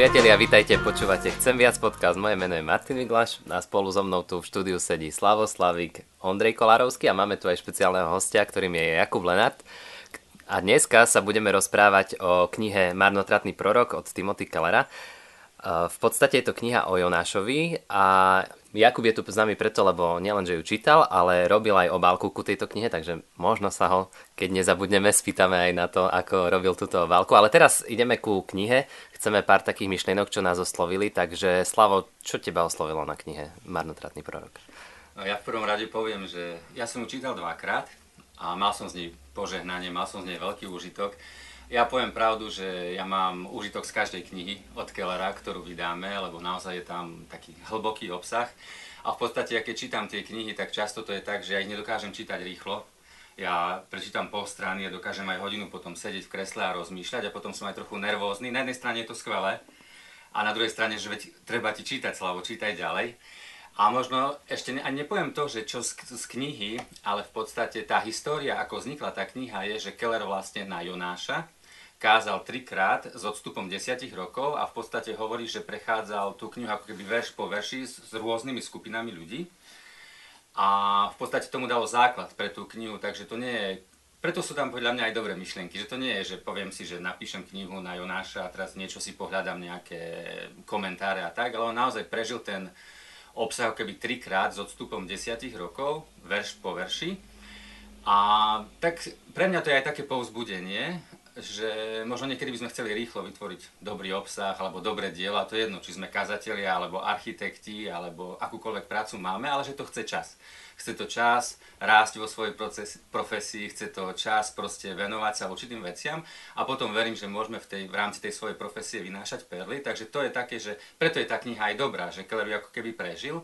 Priatelia, vítajte, počúvate Chcem viac podcast. Moje meno je Martin Vyglaš a spolu so mnou tu v štúdiu sedí Slavo Slavík, Ondrej Kolárovský a máme tu aj špeciálneho hostia, ktorým je Jakub Lenart. A dneska sa budeme rozprávať o knihe Marnotratný prorok od Timothy Kellera. V podstate je to kniha o Jonášovi a Jakub je tu s nami preto, lebo nielenže ju čítal, ale robil aj obálku ku tejto knihe, takže možno sa ho, keď nezabudneme, spýtame aj na to, ako robil túto obálku. Ale teraz ideme ku knihe, chceme pár takých myšlienok, čo nás oslovili, takže Slavo, čo teba oslovilo na knihe Marnotratný prorok? No, ja v prvom rade poviem, že ja som ju čítal dvakrát a mal som z nej požehnanie, mal som z nej veľký úžitok. Ja poviem pravdu, že ja mám úžitok z každej knihy od Kellera, ktorú vydáme, lebo naozaj je tam taký hlboký obsah. A v podstate, keď čítam tie knihy, tak často to je tak, že ja ich nedokážem čítať rýchlo. Ja prečítam pol strany a dokážem aj hodinu potom sedieť v kresle a rozmýšľať a potom som aj trochu nervózny. Na jednej strane je to skvelé a na druhej strane, že veď treba ti čítať, Slavo, čítaj ďalej. A možno ešte nepoviem to, že čo z knihy, ale v podstate tá história, ako vznikla tá kniha, je, že Keller vlastne na Jonáša kázal trikrát s odstupom 10 rokov a v podstate hovorí, že prechádzal tú knihu ako keby verš po verši s rôznymi skupinami ľudí a v podstate tomu dalo základ pre tú knihu, takže to nie je, preto sú tam podľa mňa aj dobré myšlienky, že to nie je, že poviem si, že napíšem knihu na Jonáša a teraz niečo si pohľadám, nejaké komentáre a tak, ale on naozaj prežil ten obsah keby trikrát s odstupom 10 rokov, verš po verši a tak pre mňa to je aj také povzbudenie, že možno niekedy by sme chceli rýchlo vytvoriť dobrý obsah alebo dobré diela, to je jedno, či sme kazatelia alebo architekti alebo akúkoľvek prácu máme, ale že to chce čas. Chce to čas rásť vo svojej profesii, chce to čas proste venovať sa určitým veciam a potom verím, že môžeme v rámci tej svojej profesie vynášať perly, takže to je také, že preto je tá kniha aj dobrá, že Keller ju ako keby prežil.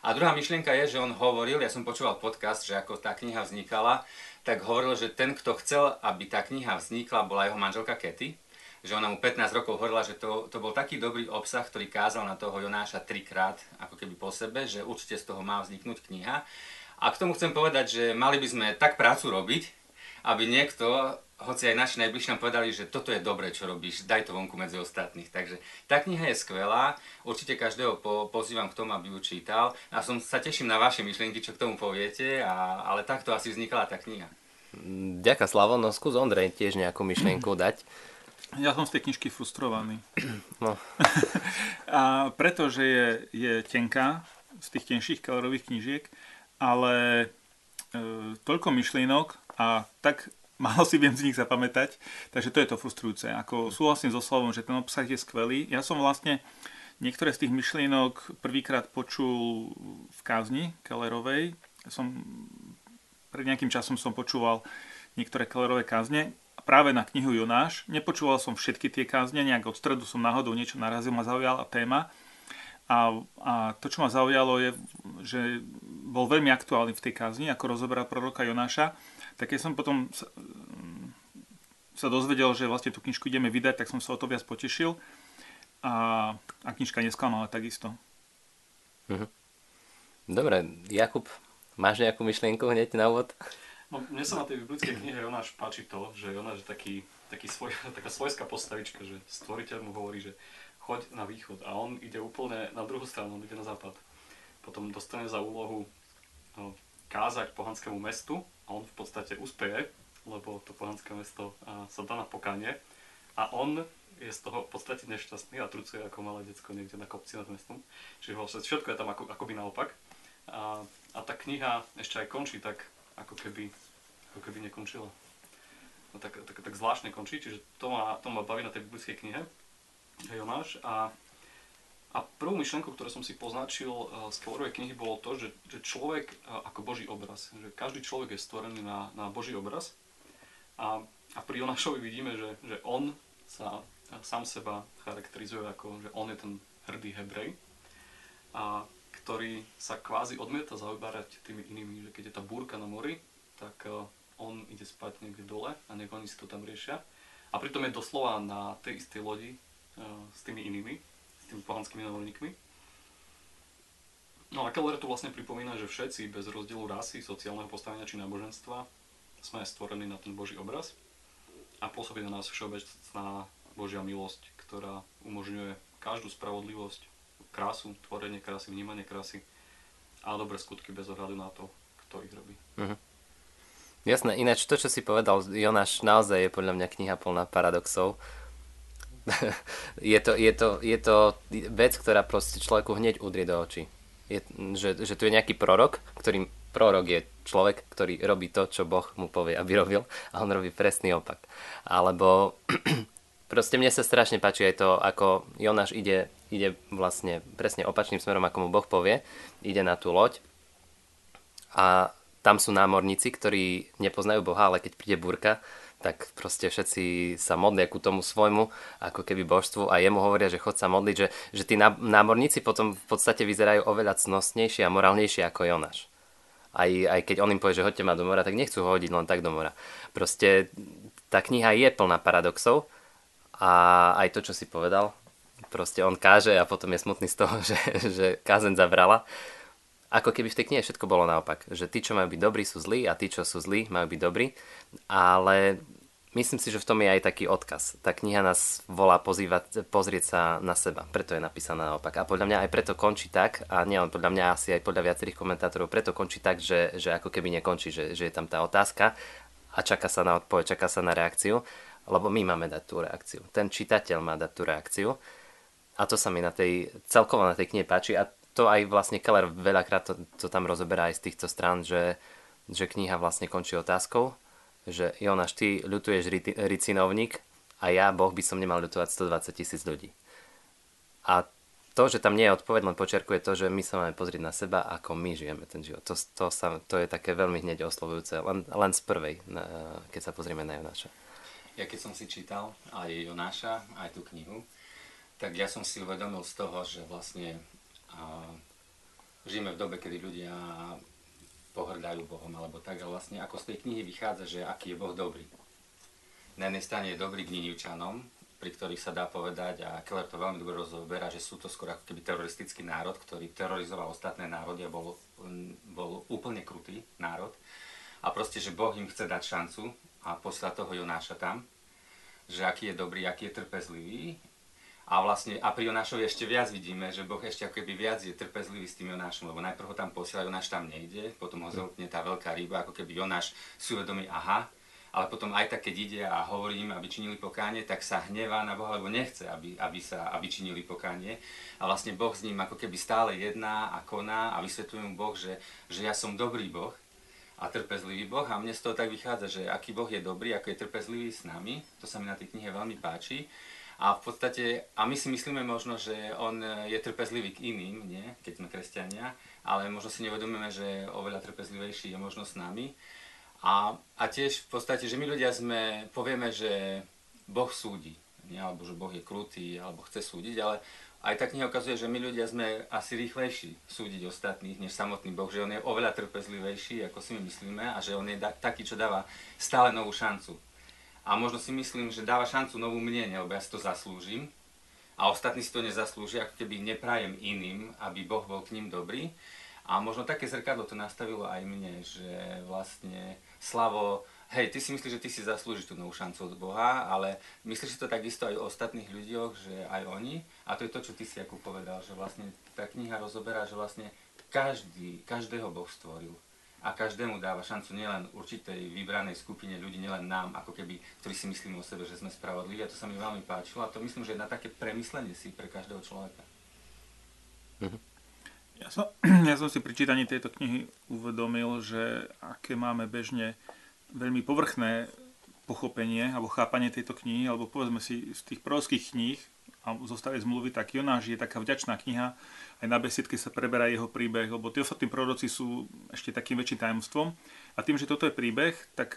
A druhá myšlienka je, že on hovoril, ja som počúval podcast, že ako tá kniha vznikala, tak hovoril, že ten, kto chcel, aby tá kniha vznikla, bola jeho manželka Ketty, že ona mu 15 rokov hovorila, že to bol taký dobrý obsah, ktorý kázal na toho Jonáša trikrát, ako keby po sebe, že určite z toho má vzniknúť kniha. A k tomu chcem povedať, že mali by sme tak prácu robiť, aby niekto, hoci aj naši najbližší nám povedali, že toto je dobré, čo robíš, daj to vonku medzi ostatných. Takže tá kniha je skvelá, určite každého pozývam k tomu, aby ju čítal a som sa teším na vaše myšlienky, čo k tomu poviete, ale takto asi vznikla tá kniha. Ďakujem, Slavo, no skús Ondrej tiež nejakú myšlienku dať. Ja som z tej knižky frustrovaný. No. A pretože je tenká, z tých tenších Kellerových knižiek, ale toľko myšlienok a tak málo si viem z nich zapamätať, takže to je to frustrujúce. Ako súhlasím so Slavom, že ten obsah je skvelý. Ja som vlastne niektoré z tých myšlienok prvýkrát počul v kázni Kellerovej. Pred nejakým časom som počúval niektoré Kellerové kázne, práve na knihu Jonáš. Nepočúval som všetky tie kázne, nejak od stredu som náhodou niečo narazil, ma zaujala téma. A to, čo ma zaujalo, je, že bol veľmi aktuálny v tej kázni, ako rozoberal proroka Jonáša. Tak keď som potom sa dozvedel, že vlastne tú knižku ideme vydať, tak som sa o to viac potešil. A knižka nesklamala takisto. Mhm. Dobre, Jakub, máš nejakú myšlienku hneď na úvod? No, mne sa na tej biblickej knihe Jonáš páči to, že Jonáš je taká svojská postavička, že stvoriteľ mu hovorí, že choď na východ a on ide úplne na druhú stranu, on ide na západ. Potom dostane za úlohu kázať pohanskému mestu a on v podstate uspeje, lebo to pohanské mesto sa dá na pokánie a on je z toho v podstate nešťastný a trucuje ako malé decko niekde na kopci nad mestom. Čiže všetko je tam akoby naopak. A tá kniha ešte aj končí tak, ako keby nekončila. No, tak zvláštne končí, čiže to ma baví na tej biblickej knihe Jonáš. A prvú myšlenku, ktorú som si poznačil z Kellerovej knihy, bolo to, že človek ako Boží obraz. Že každý človek je stvorený na Boží obraz. A pri Jonášovi vidíme, že on sa sám seba charakterizuje ako, že on je ten hrdý Hebrej, ktorý sa kvázi odmieta zaoberať tými inými. Že keď je tá búrka na mori, tak on ide spať niekde dole a nech oni si to tam riešia. A pritom je doslova na tej istej lodi s tými inými, s tými pohanskými námorníkmi. No a Keller tu vlastne pripomína, že všetci bez rozdielu rasy, sociálneho postavenia či náboženstva sme stvorení na ten Boží obraz a pôsobí na nás všeobecná Božia milosť, ktorá umožňuje každú spravodlivosť, krásu, tvorenie krásy, vnímanie krásy a dobré skutky bez ohľadu na to, kto ich robí. Mhm. Jasné, ináč to, čo si povedal, Jonáš, naozaj je podľa mňa kniha plná paradoxov. Je to vec, ktorá proste človeku hneď udrie do očí. Že tu je nejaký prorok, ktorým prorok je človek, ktorý robí to, čo Boh mu povie, aby robil, a on robí presný opak. Alebo proste mne sa strašne páči aj to, ako Jonáš ide vlastne presne opačným smerom, ako mu Boh povie, ide na tú loď a tam sú námorníci, ktorí nepoznajú Boha, ale keď príde búrka, tak proste všetci sa modlia ku tomu svojmu, ako keby božstvu, a jemu hovoria, že chod sa modliť, že tí námorníci potom v podstate vyzerajú oveľa cnostnejšie a morálnejšie ako Jonáš. Aj keď on im povie, že hoďte ma do mora, tak nechcú ho hodiť len tak do mora. Proste tá kniha je plná paradoxov a aj to, čo si povedal, proste on káže a potom je smutný z toho, že kázeň zavrala. Ako keby v tej knihe všetko bolo naopak. Že tí, čo majú byť dobrí, sú zlí a tí, čo sú zlí, majú byť dobrí. Ale myslím si, že v tom je aj taký odkaz. Tá kniha nás volá pozrieť sa na seba. Preto je napísaná naopak. A podľa mňa aj preto končí tak, a nielen podľa mňa, asi aj podľa viacerých komentátorov, preto končí tak, že ako keby nekončí, že je tam tá otázka a čaká sa na odpoveď, čaká sa na reakciu. Lebo my máme dať tú reakciu. Ten čitateľ má dať tú reakciu. A to sa mi celkovo na tej knihe páči. A to aj vlastne Keller veľakrát to tam rozoberá aj z týchto strán, že kniha vlastne končí otázkou, že Jonáš, ty ľutuješ ricinovník a ja, Boh, by som nemal ľutovať 120,000 ľudí. A to, že tam nie je odpoveď, len počiarkuje to, že my sa máme pozrieť na seba, ako my žijeme ten život. To je také veľmi hneď oslovujúce, len z prvej, keď sa pozrieme na Jonáša. Ja keď som si čítal aj Jonáša, aj tú knihu, tak ja som si uvedomil z toho, že vlastne a žijeme v dobe, kedy ľudia pohrdajú Bohom alebo tak, a vlastne ako z tej knihy vychádza, že aký je Boh dobrý. Na jednej strane je dobrý k Ninivčanom, pri ktorých sa dá povedať, a Keller to veľmi dobre rozoberá, že sú to skôr ako keby teroristický národ, ktorý terorizoval ostatné národy a bol úplne krutý národ, a proste, že Boh im chce dať šancu a posľa toho Jonáša tam, že aký je dobrý, aký je trpezlivý. A vlastne a pri Jonášovi ešte viac vidíme, že Boh ešte ako keby viac je trpezlivý s tým Jonášom, lebo najprv ho tam posiela, Jonáš tam nejde, potom ho zolkne tá veľká ryba, ako keby Jonáš si uvedomí, aha, ale potom aj tak, keď ide a hovorí im, aby činili pokánie, tak sa hnevá na Boha, lebo nechce, aby činili pokánie. A vlastne Boh s ním ako keby stále jedná a koná a vysvetľuje mu Boh, že ja som dobrý Boh a trpezlivý Boh, a mne z toho tak vychádza, že aký Boh je dobrý, ako je trpezlivý s nami, to sa mi na tej knihe veľmi páči. A v podstate, a my si myslíme možno, že on je trpezlivý k iným, nie? Keď sme kresťania, ale možno si nevedomíme, že oveľa trpezlivejší je možno s nami. A tiež v podstate, že my ľudia povieme, že Boh súdi, nie? Alebo že Boh je krutý, alebo chce súdiť, ale aj tak kniha ukazuje, že my ľudia sme asi rýchlejší súdiť ostatných, než samotný Boh, že on je oveľa trpezlivejší, ako si my myslíme, a že on je taký, čo dáva stále novú šancu. A možno si myslím, že dáva šancu novú mne, lebo ja si to zaslúžim. A ostatní si to nezaslúžia, ako keby neprajem iným, aby Boh bol k ním dobrý. A možno také zrkadlo to nastavilo aj mne, že vlastne Slavo, hej, ty si myslíš, že ty si zaslúžiš tú novú šancu od Boha, ale myslíš si to takisto aj o ostatných ľuďoch, že aj oni. A to je to, čo ty si ako povedal, že vlastne tá kniha rozoberá, že vlastne každého Boh stvoril. A každému dáva šancu, nielen určitej vybranej skupine ľudí, nielen nám, ako keby, ktorí si myslíme o sebe, že sme spravodliví. A to sa mi veľmi páčilo. A to myslím, že je na také premyslenie si pre každého človeka. Ja som si pri čítaní tejto knihy uvedomil, že aké máme bežne veľmi povrchné pochopenie alebo chápanie tejto knihy, alebo povedzme si z tých prorockých kníh a zostali zmluvy, tak Jonáš je taká vďačná kniha, aj na besiedke sa preberá jeho príbeh, lebo tí ostatní proroci sú ešte takým väčším tajomstvom, a tým, že toto je príbeh, tak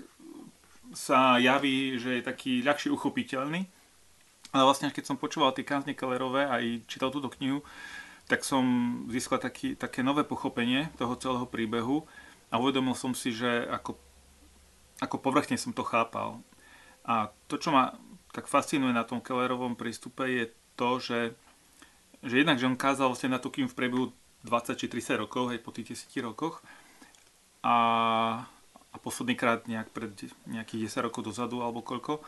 sa javí, že je taký ľahšie uchopiteľný. Ale vlastne, keď som počúval tie kázne Kellerové a aj čítal túto knihu, tak som získal také nové pochopenie toho celého príbehu a uvedomil som si, že ako povrchne som to chápal. A to, čo ma tak fascinuje na tom Kellerovom prístupe, je to, že jednak, že on kázal vlastne na tú knihu v priebehu 20 či 30 rokov, hej, po tých 10 rokoch. A a poslednýkrát nejak pred nejakých 10 rokov dozadu alebo koľko.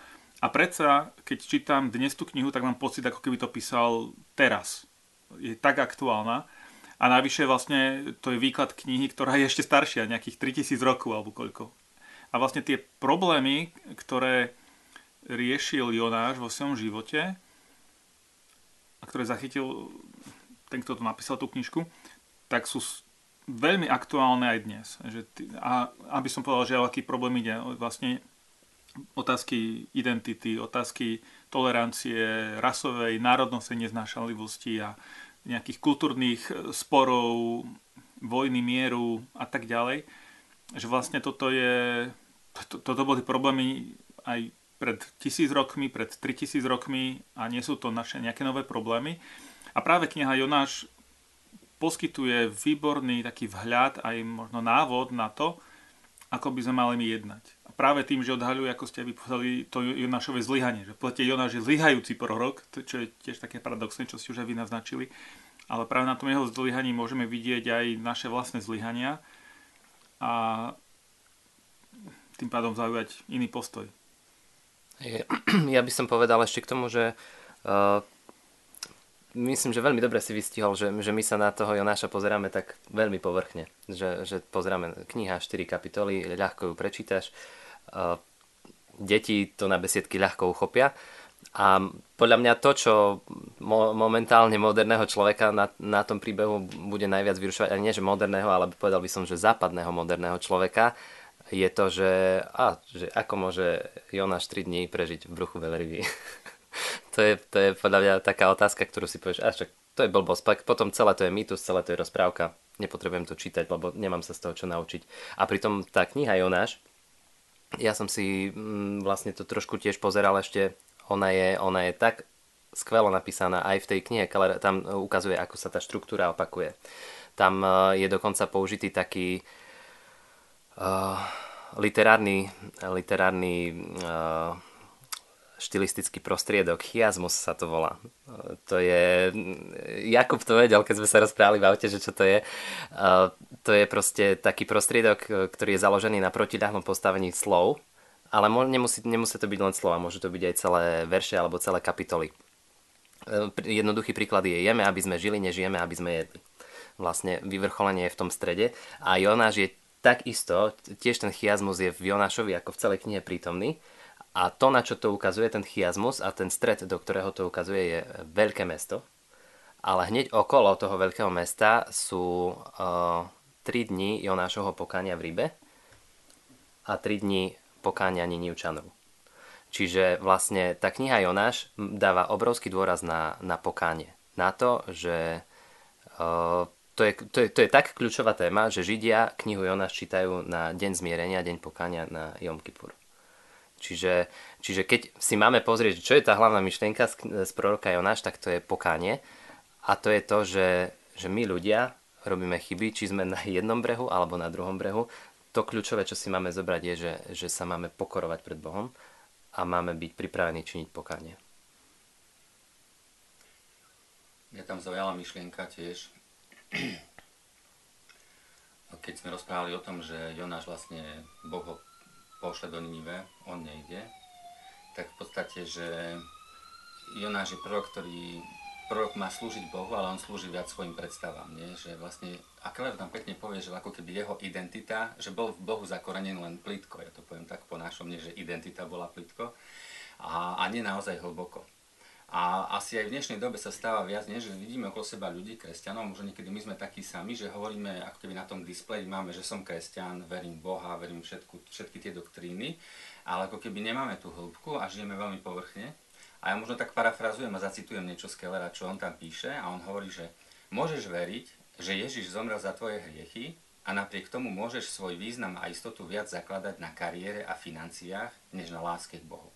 A predsa, keď čítam dnes tú knihu, tak mám pocit, ako keby to písal teraz. Je tak aktuálna. A navyše vlastne to je výklad knihy, ktorá je ešte staršia, nejakých 3000 rokov alebo koľko. A vlastne tie problémy, ktoré riešil Jonáš vo svojom živote a ktoré zachytil ten, kto to napísal tú knižku, tak sú veľmi aktuálne aj dnes. A aby som povedal, že o aký problém ide, vlastne otázky identity, otázky tolerancie, rasovej, národnostnej neznášanlivosti a nejakých kultúrnych sporov, vojny, mieru a tak ďalej. Že vlastne toto boli problémy aj pred 1000 rokmi, pred 3000 rokmi a nie sú to naše nejaké nové problémy. A práve kniha Jonáš poskytuje výborný taký vhľad aj možno návod na to, ako by sme mali jednať. A práve tým, že odhaľuje, ako ste vypovedali, to Jonášové zlyhanie. Že v plete Jonáš je zlyhajúci prorok, čo je tiež také paradoxné, čo ste už aj vy naznačili. Ale práve na tom jeho zlyhaní môžeme vidieť aj naše vlastné zlyhania a tým pádom zaujať iný postoj. Ja by som povedal ešte k tomu, že myslím, že veľmi dobre si vystihol, že my sa na toho Jonáša pozeráme tak veľmi povrchne. Že pozeráme kniha, 4 kapitoly, ľahko ju prečítaš. Deti to na besiedky ľahko uchopia. A podľa mňa to, čo momentálne moderného človeka na tom príbehu bude najviac vyrušovať, a nie že moderného, ale povedal by som, že západného moderného človeka, je to, že ako môže Jonáš 3 dní prežiť v bruchu veľryby. To je podľa mňa taká otázka, ktorú si povieš, až to je blbosť, potom celé to je mýtus, celé to je rozprávka, nepotrebujem to čítať, lebo nemám sa z toho čo naučiť. A pritom tá kniha Jonáš, ja som si vlastne to trošku tiež pozeral ešte, ona je tak skvelo napísaná, aj v tej knihe Keller tam ukazuje, ako sa tá štruktúra opakuje. Tam je dokonca použitý taký literárny štilistický prostriedok, chiasmus sa to volá. To je... Jakub to vedel, keď sme sa rozprávali v aute, že čo to je. To je proste taký prostriedok, ktorý je založený na protiľahlom postavení slov, ale nemusí to byť len slova, môžu to byť aj celé verše alebo celé kapitoly. Jednoduchý príklad je: jeme, aby sme žili, nežijeme, aby sme jedli. Vlastne vyvrcholenie je v tom strede a Jonáš je takisto, tiež ten chiasmus je v Jonášovi ako v celej knihe prítomný. A to, na čo to ukazuje, ten chiasmus a ten stred, do ktorého to ukazuje, je veľké mesto. Ale hneď okolo toho veľkého mesta sú 3 dni Jonášovho pokánia v Rybe a 3 dni pokánia Ninivčanov. Čiže vlastne tá kniha Jonáš dáva obrovský dôraz na pokánie. Na to, že to je tak kľúčová téma, že Židia knihu Jonáš čítajú na deň zmierenia, deň pokánia, na Jom Kipur. Čiže keď si máme pozrieť, čo je tá hlavná myšlienka z proroka Jonáš, tak to je pokánie. A to je to, že my ľudia robíme chyby, či sme na jednom brehu alebo na druhom brehu. To kľúčové, čo si máme zobrať, je, že sa máme pokorovať pred Bohom a máme byť pripravení činiť pokánie. Ja tam zaujala myšlienka tiež. Keď sme rozprávali o tom, že Jonáš vlastne Boho pošle do Ninive, on nejde, tak v podstate, že Jonáš je prorok, ktorý má slúžiť Bohu, ale on slúži viac svojim predstavám, nie? Že vlastne, a Keller tam pekne povie, že ako keby jeho identita, že bol v Bohu zakorenený len plitko, ja to poviem tak po našom, nie, že identita bola plitko a nie naozaj hlboko. A asi aj v dnešnej dobe sa stáva viac, nie, že vidíme okolo seba ľudí, kresťanov, možno niekedy my sme takí sami, že hovoríme ako keby na tom displeji máme, že som kresťan, verím Boha, verím všetky tie doktríny, ale ako keby nemáme tú hĺbku a žijeme veľmi povrchne. A ja možno tak parafrazujem a zacitujem niečo z Kellera, čo on tam píše, a on hovorí, že môžeš veriť, že Ježiš zomrel za tvoje hriechy a napriek tomu môžeš svoj význam a istotu viac zakladať na kariére a financiách, než na láske k Bohu.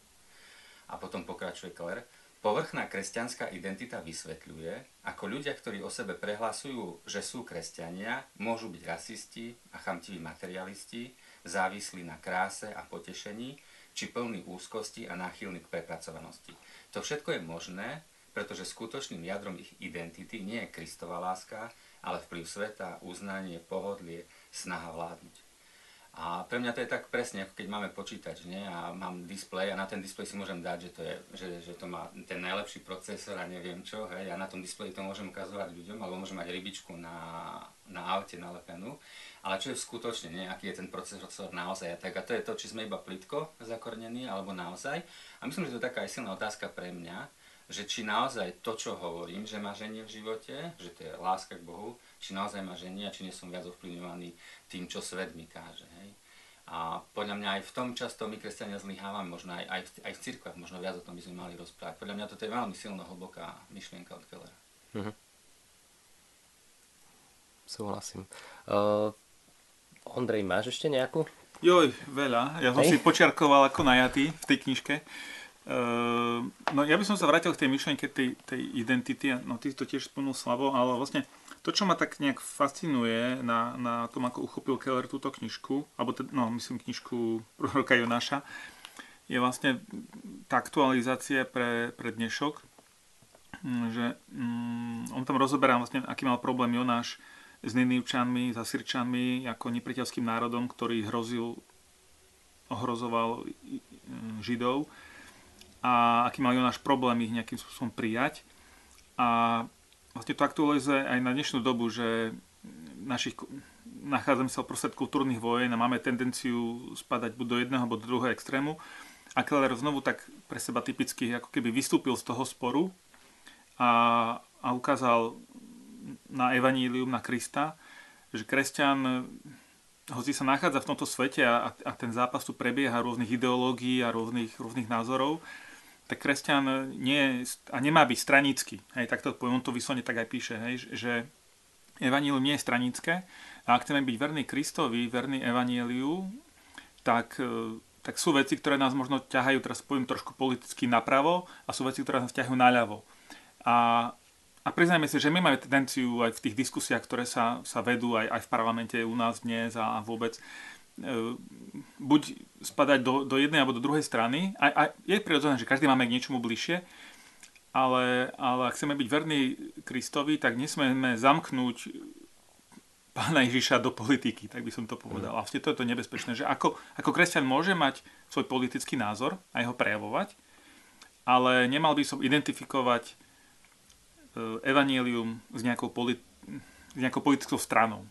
A potom pokračuje Keller: povrchná kresťanská identita vysvetľuje, ako ľudia, ktorí o sebe prehlasujú, že sú kresťania, môžu byť rasisti a chamtiví materialisti, závislí na kráse a potešení, či plní úzkosti a náchylní k prepracovanosti. To všetko je možné, pretože skutočným jadrom ich identity nie je Kristova láska, ale vplyv sveta, uznanie, pohodlie, snaha vládnuť. A pre mňa to je tak presne, ako keď máme počítač, nie? A mám displej a na ten displej si môžem dať, že to má ten najlepší procesor a neviem čo, hej, a na tom displeji to môžem ukazovať ľuďom, alebo môžem mať rybičku na aute nalepenú, ale čo je skutočne, nie? Aký je ten procesor naozaj, a to je to, či sme iba plitko zakornení, alebo naozaj. A myslím, že to je taká aj silná otázka pre mňa, že či naozaj to, čo hovorím, že ma ženie v živote, že to je láska k Bohu, či naozaj ma ženie a či nie som viac ovplyvňovaný tým, čo svet mi káže. Hej? A podľa mňa aj v tom často my kresťania zlyhávame, možno aj v cirkvách, možno viac o tom by sme mali rozprávať. Podľa mňa toto je veľmi silno hlboká myšlienka od Kellera. Mhm. Súhlasím. Ondrej, máš ešte nejakú? Joj, veľa. Ja som si počiarkoval ako najatý v tej knižke. No ja by som sa vrátil k tej myšlienke tej identity, no ty to tiež spomínal Slavo, ale vlastne to, čo ma tak nejak fascinuje na tom, ako uchopil Keller túto knižku, alebo myslím knižku proroka Jonáša, je vlastne tá aktualizácia pre dnešok, že on tam rozoberá vlastne, aký mal problém Jonáš s Ninivčanmi, s Asyrčanmi, ako nepriateľským národom, ktorý ohrozoval Židov, a aký mal Jonáš problém ich nejakým spôsobom prijať. A vlastne to aktualizuje aj na dnešnú dobu, že nachádzame sa uprostred kultúrnych vojen a máme tendenciu spadať buď do jedného, alebo do druhého extrému. A Keller znovu tak pre seba typicky ako keby vystúpil z toho sporu a ukázal na evanílium, na Krista, že kresťan, hoci sa nachádza v tomto svete a ten zápas tu prebieha rôznych ideológií a rôznych názorov, tak kresťan nie je, a nemá byť stranický. Hej, tak to poviem, on to vyslovene tak aj píše, hej, že evanjelium nie je stranické a ak chceme byť verní Kristovi, verní evanjeliu, tak sú veci, ktoré nás možno ťahajú, teraz poviem trošku politicky napravo, a sú veci, ktoré nás ťahajú naľavo. A priznajme si, že my máme tendenciu aj v tých diskusiách, ktoré sa vedú aj v parlamente u nás dnes a vôbec, buď spadať do jednej alebo do druhej strany. A je prirodzené, že každý máme k niečomu bližšie, ale ak chceme byť verní Kristovi, tak nesmieme zamknúť Pána Ježiša do politiky, tak by som to povedal. A vlastne to je to nebezpečné, že ako kresťan môže mať svoj politický názor a ho prejavovať, ale nemal by som identifikovať evanjelium s nejakou politickou stranou.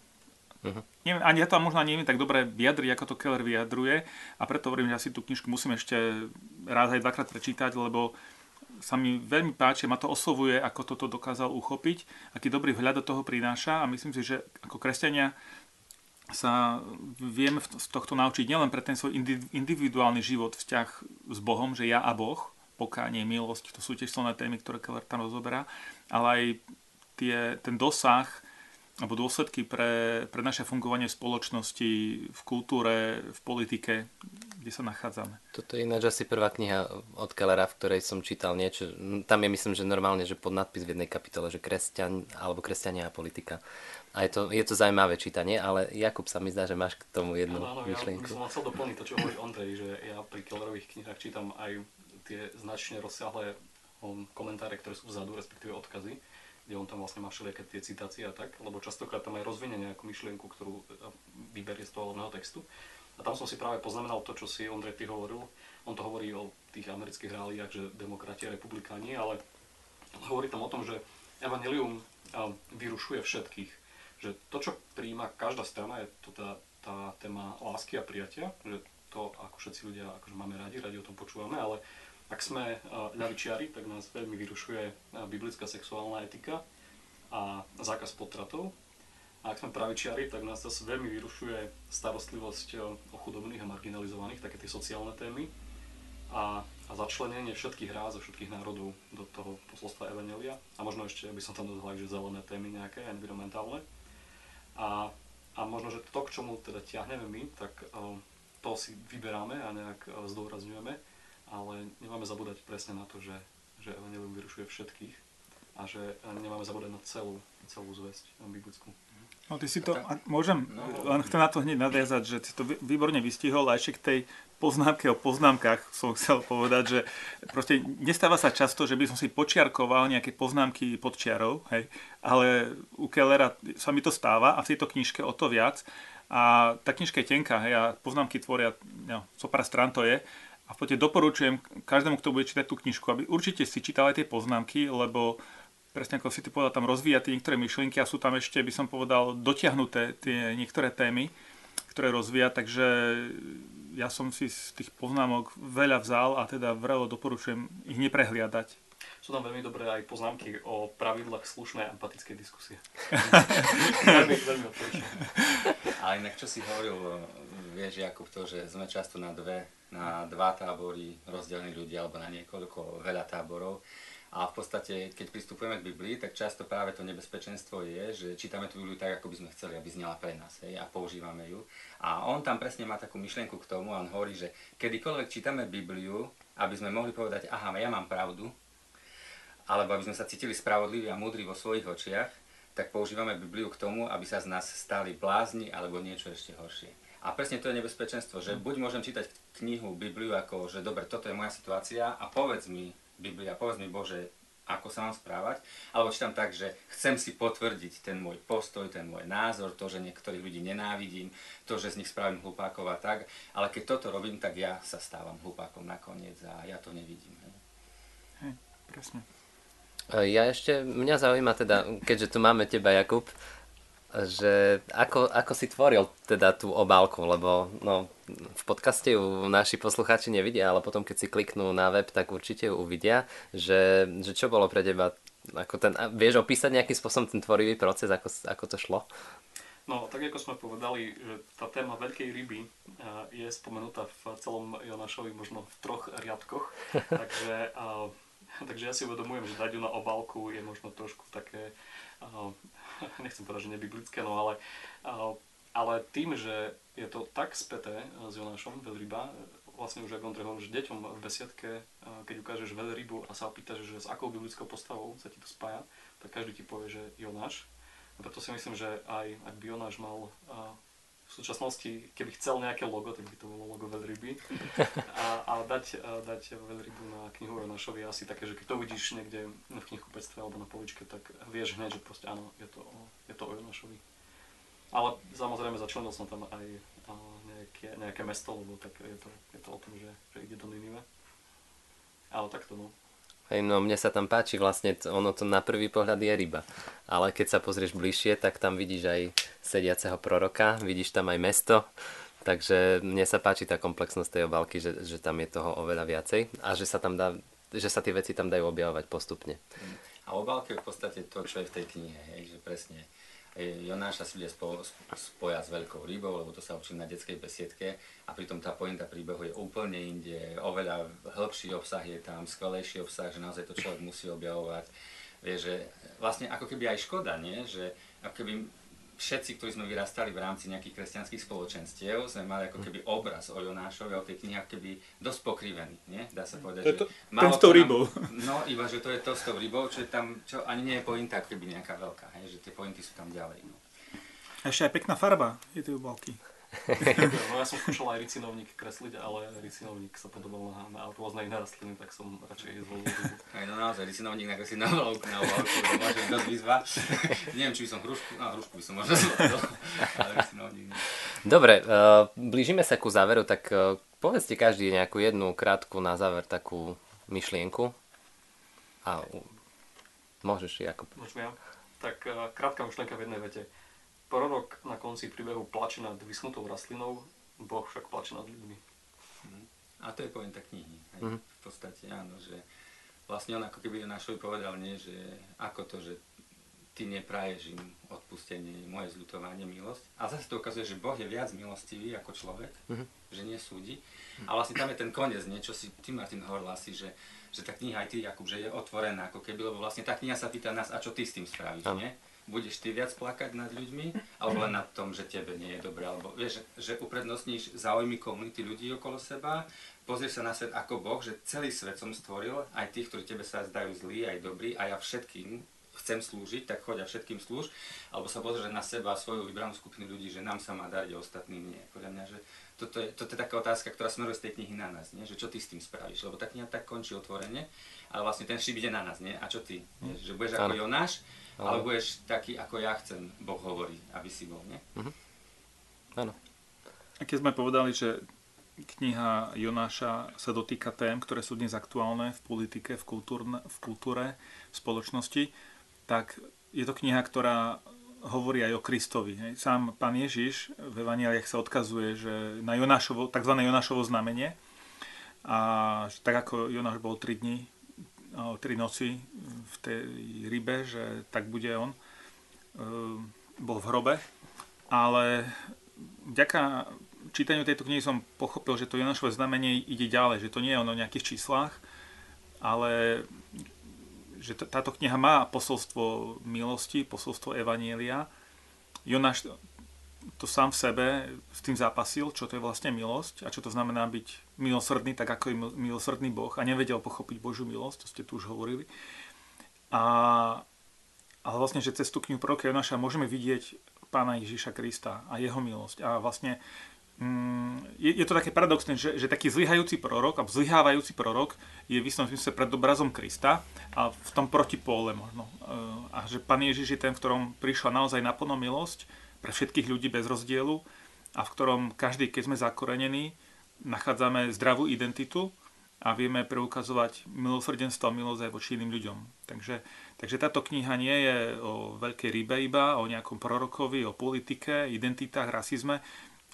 Uh-huh. Neviem, ani ja to možno neviem tak dobre vyjadriť, ako to Keller vyjadruje, a preto hovorím, že ja si tú knižku musím ešte raz aj dvakrát prečítať, lebo sa mi veľmi páči, ma to oslovuje, ako toto dokázal uchopiť, aký dobrý vhľad do toho prináša, a myslím si, že ako kresťania sa vieme z tohto naučiť nielen pre ten svoj individuálny život, vzťah s Bohom, že ja a Boh, pokánie, milosť, to sú tiež silné témy, ktoré Keller tam rozoberá, ale aj ten dosah alebo dôsledky pre naše fungovanie v spoločnosti, v kultúre, v politike, kde sa nachádzame. Toto je ináč asi prvá kniha od Kellera, v ktorej som čítal niečo. Tam je, myslím, že normálne, že pod nadpis v jednej kapitole, že kresťan alebo kresťania a politika. A je to zaujímavé čítanie, ale Jakub, sa mi zdá, že máš k tomu jednu myšlienku. Ja som chcel doplniť to, čo hovorí Ondrej, že ja pri Kellerových knihách čítam aj tie značne rozsiahle komentáre, ktoré sú vzadu, respektíve odkazy, kde on tam vlastne má všelijaké tie citácie a tak, lebo častokrát tam aj rozvinie nejakú myšlienku, ktorú vyberie z toho hlavného textu. A tam som si práve poznamenal to, čo si Ondrej ty hovoril. On to hovorí o tých amerických reáliách, že demokrati a republikáni, ale hovorí tam o tom, že evanjelium vyrušuje všetkých. Že to, čo prijíma každá strana, je to tá téma lásky a prijatia, že to ako všetci ľudia akože máme radi o tom počúvame, ale ak sme ľavičiari, tak nás veľmi vyrušuje biblická sexuálna etika a zákaz potratov. A ak sme pravičiari, tak nás zase veľmi vyrušuje starostlivosť o chudobných a marginalizovaných, také tie sociálne témy a začlenenie všetkých ráz a všetkých národov do toho posolstva evanjelia. A možno ešte by som tam dodal, že zelené témy nejaké, environmentálne. A možno, že to, k čomu teda ťahneme my, tak to si vyberáme a nejak zdôrazňujeme. Ale nemáme zabúdať presne na to, že evanjelium vyrušuje všetkých a že nemáme zabúdať na celú zväzť biblickú. No ty si to, môžem, len chcem na to hneď nadviazať, že si to výborne vystihol, a ešte k tej poznámke o poznámkach som chcel povedať, že proste nestáva sa často, že by som si počiarkoval nejaké poznámky pod čiarou, hej, ale u Kellera sa mi to stáva a v tejto knižke o to viac. A tá knižka je tenká, hej, a poznámky tvoria, so pár strán to je. A v podstate doporučujem každému, kto bude čítať tú knižku, aby určite si čítal aj tie poznámky, lebo presne ako si ty povedal, tam rozvíja tie niektoré myšlienky a sú tam ešte, by som povedal, dotiahnuté tie niektoré témy, ktoré rozvíja, takže ja som si z tých poznámok veľa vzal a teda vrelo doporučujem ich neprehliadať. Sú tam veľmi dobré aj poznámky o pravidlách slušnej empatickej diskusie. veľmi odporučujem. A inak, čo si hovoril, vieš, Jakub, to, že sme často na dva tábory rozdelení ľudia, alebo na niekoľko, veľa táborov. A v podstate, keď pristupujeme k Biblii, tak často práve to nebezpečenstvo je, že čítame tú Bibliu tak, ako by sme chceli, aby znela pre nás, hej, a používame ju. A on tam presne má takú myšlienku k tomu a on hovorí, že kedykoľvek čítame Bibliu, aby sme mohli povedať, aha, ja mám pravdu, alebo aby sme sa cítili spravodliví a múdri vo svojich očiach, tak používame Bibliu k tomu, aby sa z nás stali blázni alebo niečo ešte horšie. A presne to je nebezpečenstvo, že buď môžem čítať knihu, Bibliu ako, že dobre, toto je moja situácia a povedz mi, Biblia, povedz mi Bože, ako sa mám správať, alebo čítam tak, že chcem si potvrdiť ten môj postoj, ten môj názor, to, že niektorých ľudí nenávidím, to, že z nich spravím hlupákov a tak, ale keď toto robím, tak ja sa stávam hlupákom nakoniec a ja to nevidím. Hej, presne. Mňa zaujíma teda, keďže tu máme teba, Jakub, že ako si tvoril teda tú obálku, lebo v podcaste ju naši poslucháči nevidia, ale potom keď si kliknú na web, tak určite ju uvidia, že čo bolo pre teba, ako vieš opísať nejakým spôsobom ten tvorivý proces, ako to šlo? No, tak ako sme povedali, že tá téma veľkej ryby je spomenutá v celom Jonášovi možno v 3 riadkoch, takže ja si uvedomujem, že dať ju na obálku je možno trošku také... nechcem povedať, že nebiblické, ale tým, že je to tak späté s Jonášom veľryba, vlastne už ako Ondrej hovoril, že deťom v besiedke, keď ukážeš veľrybu a sa opýtaš, že s akou biblickou postavou sa ti to spája, tak každý ti povie, že Jonáš. A preto si myslím, že aj ak by Jonáš mal v súčasnosti, keby chcel nejaké logo, tak by to bolo logo veľryby. A dať veľrybu na knihu Jonášovi je asi také, že keď to uvidíš niekde v knihkupectve alebo na poličke, tak vieš hneď, že proste áno, je to o Jonášovi. Ale samozrejme začlenil som tam aj nejaké mesto, lebo tak je to o tom, že ide do Ninive. Ale takto no. Hej, no mne sa tam páči vlastne, ono to na prvý pohľad je ryba, ale keď sa pozrieš bližšie, tak tam vidíš aj sediaceho proroka, vidíš tam aj mesto, takže mne sa páči tá komplexnosť tej obálky, že tam je toho oveľa viacej a že sa tie veci tam dajú objavovať postupne. A obálka je v podstate to, čo je v tej knihe, hej, že presne Jonáša si ľudia spoja s veľkou rybou, lebo to sa učím na detskej besiedke a pritom tá pointa príbehu je úplne inde, oveľa hĺbší obsah je tam, skvelejší obsah, že naozaj to človek musí objavovať. Vieš, že vlastne ako keby aj škoda, nie? Že ako keby všetci, ktorí sme vyrastali v rámci nejakých kresťanských spoločenstiev, sme mali ako keby obraz o Jonášovi, o tej knihe ako keby dosť pokrivený, nie? Dá sa povedať, že... Ten s tou rybou. No, iba, že to je to s tou rybou, čo je tam, čo ani nie je pointa ako keby nejaká veľká, hej? Že tie pointy sú tam ďalej. No. A ešte aj pekná farba je tej obálky. No, ja som skúšal aj ricinovník kresliť, ale ricinovník sa podobal na rôzne iné rastliny, tak som radšej zvolil rybu. Aj no naozaj, ricinovník nakresliť na obálku, to máš dosť výzva. Neviem, či by som hrušku by som možno zvládol, ale ricinovník nie. Dobre, blížime sa ku záveru, tak povedzte každý nejakú jednu krátku na záver takú myšlienku. A môžeš, Jakub. Môžem ja? Tak krátka myšlienka v jednej vete. Prorok na konci príbehu plače nad vysnutou rastlinou, Boh však plače nad ľuďmi. A to je pointa knihy, hej? V podstate áno, že vlastne on ako keby Jonášovi povedal, nie, že ako to, že ty nepraješ im odpustenie, moje zľutovanie, milosť. A zase to ukazuje, že Boh je viac milostivý ako človek, že nesúdi. A vlastne tam je ten koniec, niečo si ty, Martin, hovoril asi, že tá kniha aj ty, Jakub, že je otvorená ako keby, lebo vlastne tá kniha sa pýta nás, a čo ty s tým spravíš, nie? Budeš ty viac plakať nad ľuďmi, alebo len nad tom, že tebe nie je dobré, alebo vieš, že uprednostníš záujmy komunity ľudí okolo seba, pozrieš sa na svet ako Boh, že celý svet som stvoril, aj tých, ktorí tebe sa zdajú zlí, aj dobrí, a ja všetkým chcem slúžiť, tak choď a všetkým slúž, alebo sa pozrieš na seba a svoju vybranú skupinu ľudí, že nám sa má dariť a ostatní nie. Podľa mňa, že toto je taká otázka, ktorá smeruje z tej knihy na nás, nie? Že čo ty s tým spravíš, lebo tá kniha tak končí otvorene, ale vlastne ten šíp ide na nás, nie? A čo ty, že budeš ako Jonáš, ale budeš taký, ako ja chcem, Boh hovorí, aby si bol, nie? Áno. A keď sme povedali, že kniha Jonáša sa dotýka tém, ktoré sú dnes aktuálne v politike, v kultúre, v spoločnosti, tak je to kniha, ktorá hovorí aj o Kristovi. Sám pán Ježiš v Evanjeliách sa odkazuje, že na Jonášovo, tzv. Jonášovo znamenie, a tak ako Jonáš bol 3 dni, 3 noci v tej rybe, že tak bude on, bol v hrobe, ale vďaka čítaniu tejto knihy som pochopil, že to Jonášovo znamenie ide ďalej, že to nie je ono v nejakých číslach, ale že táto kniha má posolstvo milosti, posolstvo evanjelia. Jonáš to sám v sebe s tým zápasil, čo to je vlastne milosť a čo to znamená byť milosrdný, tak ako je milosrdný Boh, a nevedel pochopiť Božiu milosť, to ste tu už hovorili. Ale vlastne, že cez tú knihu proroka Jonáša môžeme vidieť Pána Ježiša Krista a jeho milosť. A vlastne je to také paradoxné, že taký zlyhávajúci prorok je v istom zmysle pred obrazom Krista a v tom protipóle možno. A že Pán Ježiš je ten, v ktorom prišla naozaj naplno milosť pre všetkých ľudí bez rozdielu a v ktorom každý, keď sme zakorenení, nachádzame zdravú identitu a vieme preukazovať milosrdenstvo a milosť aj voči iným ľuďom. Takže táto kniha nie je o veľkej rybe iba, o nejakom prorokovi, o politike, identitách, rasizme,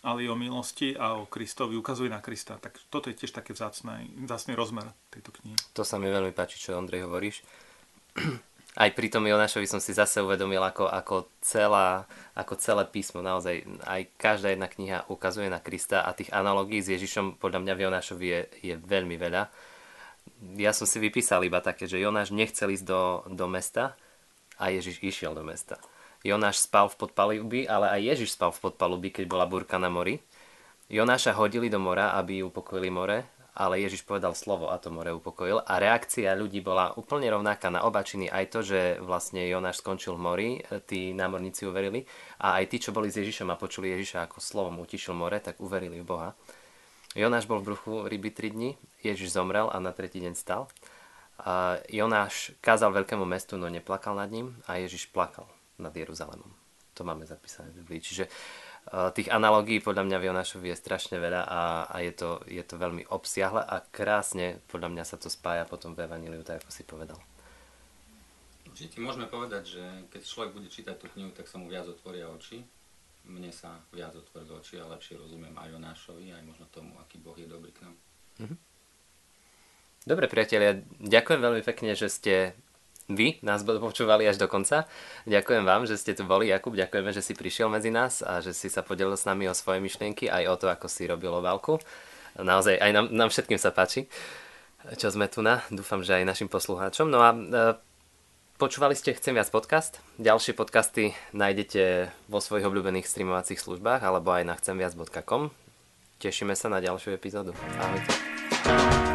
ale i o milosti a o Kristovi, ukazuje na Krista. Tak toto je tiež taký vzácny rozmer tejto knihy. To sa mi veľmi páči, čo Ondrej hovoríš. Aj pri tom Jonášovi som si zase uvedomil, ako celé písmo. Naozaj aj každá jedna kniha ukazuje na Krista a tých analogií s Ježišom podľa mňa v Jonášovi je veľmi veľa. Ja som si vypísal iba také, že Jonáš nechcel ísť do mesta a Ježiš išiel do mesta. Jonáš spal v podpalubi, ale aj Ježiš spal v podpalubi, keď bola búrka na mori. Jonáša hodili do mora, aby upokojili more, ale Ježiš povedal slovo a to more upokojil. A reakcia ľudí bola úplne rovnaká na obačiny. Aj to, že vlastne Jonáš skončil v mori, tí námorníci uverili. A aj tí, čo boli s Ježišom a počuli Ježiša, ako slovom utišil more, tak uverili v Boha. Jonáš bol v bruchu ryby 3 dni, Ježiš zomrel a na tretí deň stal. A Jonáš kázal veľkému mestu, no neplakal nad ním a Ježiš plakal nad Jeruzalémom. To máme zapísané v Biblii. Čiže tých analogií podľa mňa v Jonášovi je strašne veľa a je to veľmi obsiahle a krásne podľa mňa sa to spája potom v Evanjeliu, tak ako si povedal. Určite môžeme povedať, že keď človek bude čítať tú knihu, tak sa mu viac otvoria oči. Mne sa viac otvorí oči a lepšie rozumiem aj Jonášovi, aj možno tomu, aký Boh je dobrý k nám. Mhm. Dobre, priatelia, ďakujem veľmi pekne, že ste vy nás počúvali až do konca. Ďakujem vám, že ste tu boli. Jakub, ďakujeme, že si prišiel medzi nás a že si sa podelil s nami o svoje myšlienky, aj o to, ako si robil obálku. Naozaj, aj nám všetkým sa páči, čo sme tu na. Dúfam, že aj našim poslucháčom. No a počúvali ste Chcem viac podcast. Ďalšie podcasty nájdete vo svojich obľúbených streamovacích službách alebo aj na chcemviac.com. Tešíme sa na ďalšiu epizódu. Ahojte.